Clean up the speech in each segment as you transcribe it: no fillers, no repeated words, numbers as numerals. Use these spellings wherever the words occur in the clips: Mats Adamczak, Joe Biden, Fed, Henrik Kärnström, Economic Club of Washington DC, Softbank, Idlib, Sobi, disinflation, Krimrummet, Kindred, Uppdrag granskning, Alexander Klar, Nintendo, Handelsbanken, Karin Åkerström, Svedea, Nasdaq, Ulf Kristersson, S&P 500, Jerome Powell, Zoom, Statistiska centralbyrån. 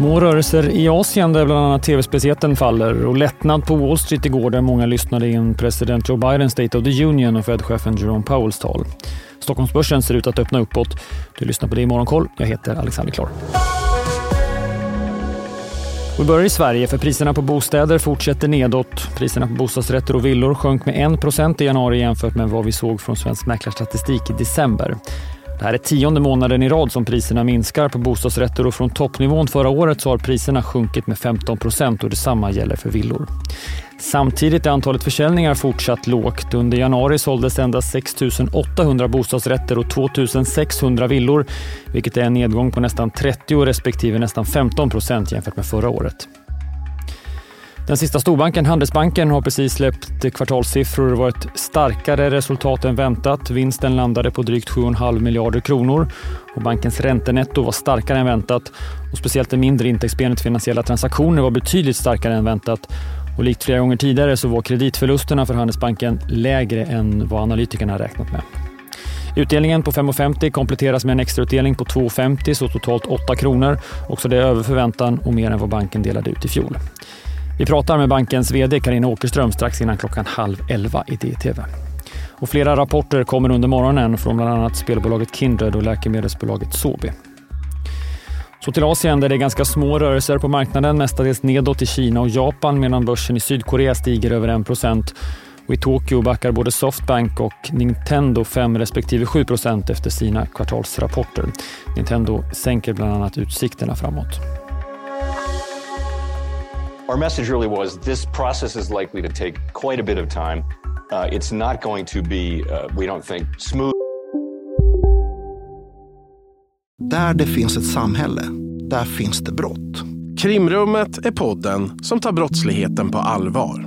Små rörelser i Asien där bland annat tv-spelsjätten faller och lättnad på Wall Street igår där många lyssnade in president Joe Bidens State of the Union och Fed-chefen Jerome Powells tal. Stockholmsbörsen ser ut att öppna uppåt. Du lyssnar på det i Morgonkoll. Jag heter Alexander Klar. Vi börjar i Sverige för priserna på bostäder fortsätter nedåt. Priserna på bostadsrätter och villor sjönk med 1% i januari jämfört med vad vi såg från Svensk mäklarstatistik i december. Det här är 10:e månaden i rad som priserna minskar på bostadsrätter och från toppnivån förra året så har priserna sjunkit med 15% och detsamma gäller för villor. Samtidigt är antalet försäljningar fortsatt lågt. Under januari såldes endast 6 800 bostadsrätter och 2 600 villor, vilket är en nedgång på nästan 30 respektive nästan 15% jämfört med förra året. Den sista storbanken, Handelsbanken, har precis släppt kvartalssiffror och det var ett starkare resultat än väntat. Vinsten landade på drygt 7,5 miljarder kronor och bankens räntenetto var starkare än väntat. Och speciellt det mindre intäktsbenet finansiella transaktioner var betydligt starkare än väntat. Och likt flera gånger tidigare så var kreditförlusterna för Handelsbanken lägre än vad analytikerna räknat med. Utdelningen på 5,50 kompletteras med en extrautdelning på 2,50 så totalt 8 kronor. Också det är över förväntan och mer än vad banken delade ut i fjol. Vi pratar med bankens vd Karin Åkerström strax innan klockan 10:30 i DTV. Och flera rapporter kommer under morgonen från bland annat spelbolaget Kindred och läkemedelsbolaget Sobi. Så till Asien där det är ganska små rörelser på marknaden, mestadels nedåt i Kina och Japan medan börsen i Sydkorea stiger över 1%. Och i Tokyo backar både Softbank och Nintendo 5 respektive 7% efter sina kvartalsrapporter. Nintendo sänker bland annat utsikterna framåt. Our message really was this process is likely to take quite a bit of time. It's not going to be, we don't think, smooth. Där det finns ett samhälle, där finns det brott. Krimrummet är podden som tar brottsligheten på allvar.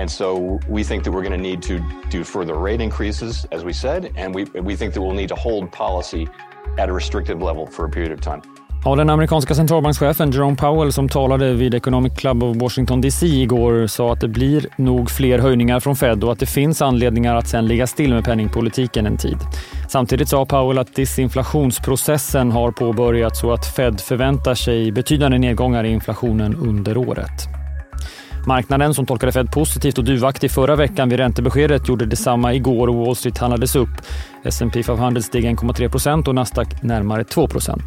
And so we think that we're going to need to do further rate increases, as we said, and we think that we'll need to hold policy at a restrictive level for a period of time. Ja, den amerikanska centralbankschefen Jerome Powell som talade vid Economic Club of Washington DC igår sa att det blir nog fler höjningar från Fed och att det finns anledningar att sen ligga still med penningpolitiken en tid. Samtidigt sa Powell att disinflationsprocessen har påbörjats så att Fed förväntar sig betydande nedgångar i inflationen under året. Marknaden som tolkade Fed positivt och duvaktig förra veckan vid räntebeskedet gjorde detsamma igår och Wall Street handlades upp. S&P 500 steg 1,3% och Nasdaq närmare 2%.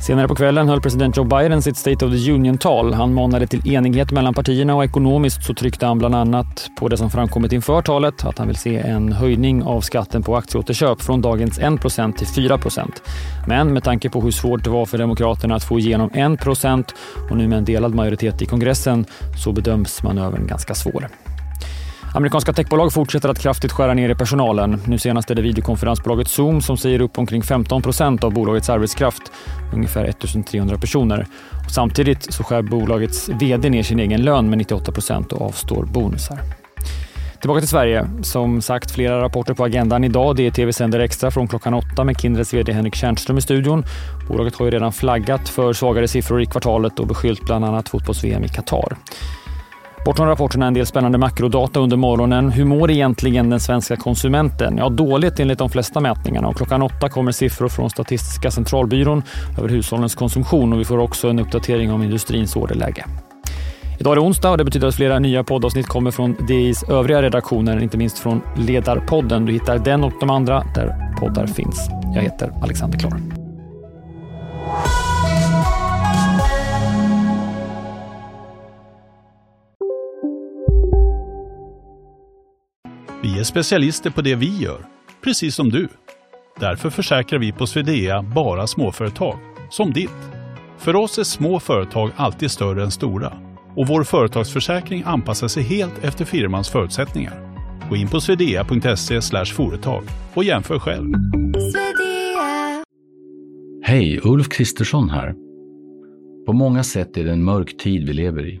Senare på kvällen höll president Joe Biden sitt State of the Union-tal. Han manade till enighet mellan partierna och ekonomiskt så tryckte han bland annat på det som framkommit inför talet att han vill se en höjning av skatten på aktieåterköp från dagens 1% till 4%. Men med tanke på hur svårt det var för demokraterna att få igenom 1% och nu med en delad majoritet i kongressen så bedöms manövern ganska svår. Amerikanska techbolag fortsätter att kraftigt skära ner i personalen. Nu senast är det videokonferensbolaget Zoom som säger upp omkring 15% av bolagets arbetskraft, ungefär 1300 personer. Och samtidigt så skär bolagets vd ner sin egen lön med 98% och avstår bonusar. Tillbaka till Sverige. Som sagt, flera rapporter på agendan idag. Det är tv-sänder extra från klockan 8 med Kindreds vd Henrik Kärnström i studion. Bolaget har ju redan flaggat för svagare siffror i kvartalet och beskyllt bland annat fotbolls-VM i Qatar. Bortom rapporterna en del spännande makrodata under morgonen. Hur mår egentligen den svenska konsumenten? Ja, dåligt enligt de flesta mätningarna. Och klockan 8 kommer siffror från Statistiska centralbyrån över hushållens konsumtion och vi får också en uppdatering om industrins orderläge. Idag är det onsdag och det betyder att flera nya poddavsnitt kommer från DIs övriga redaktioner, inte minst från Ledarpodden. Du hittar den och de andra där poddar finns. Jag heter Alexander Klar. Vi är specialister på det vi gör, precis som du. Därför försäkrar vi på Svedea bara småföretag, som ditt. För oss är små företag alltid större än stora. Och vår företagsförsäkring anpassar sig helt efter firmans förutsättningar. Gå in på svedea.se/företag och jämför själv. Svedea. Hej, Ulf Kristersson här. På många sätt är det en mörk tid vi lever i.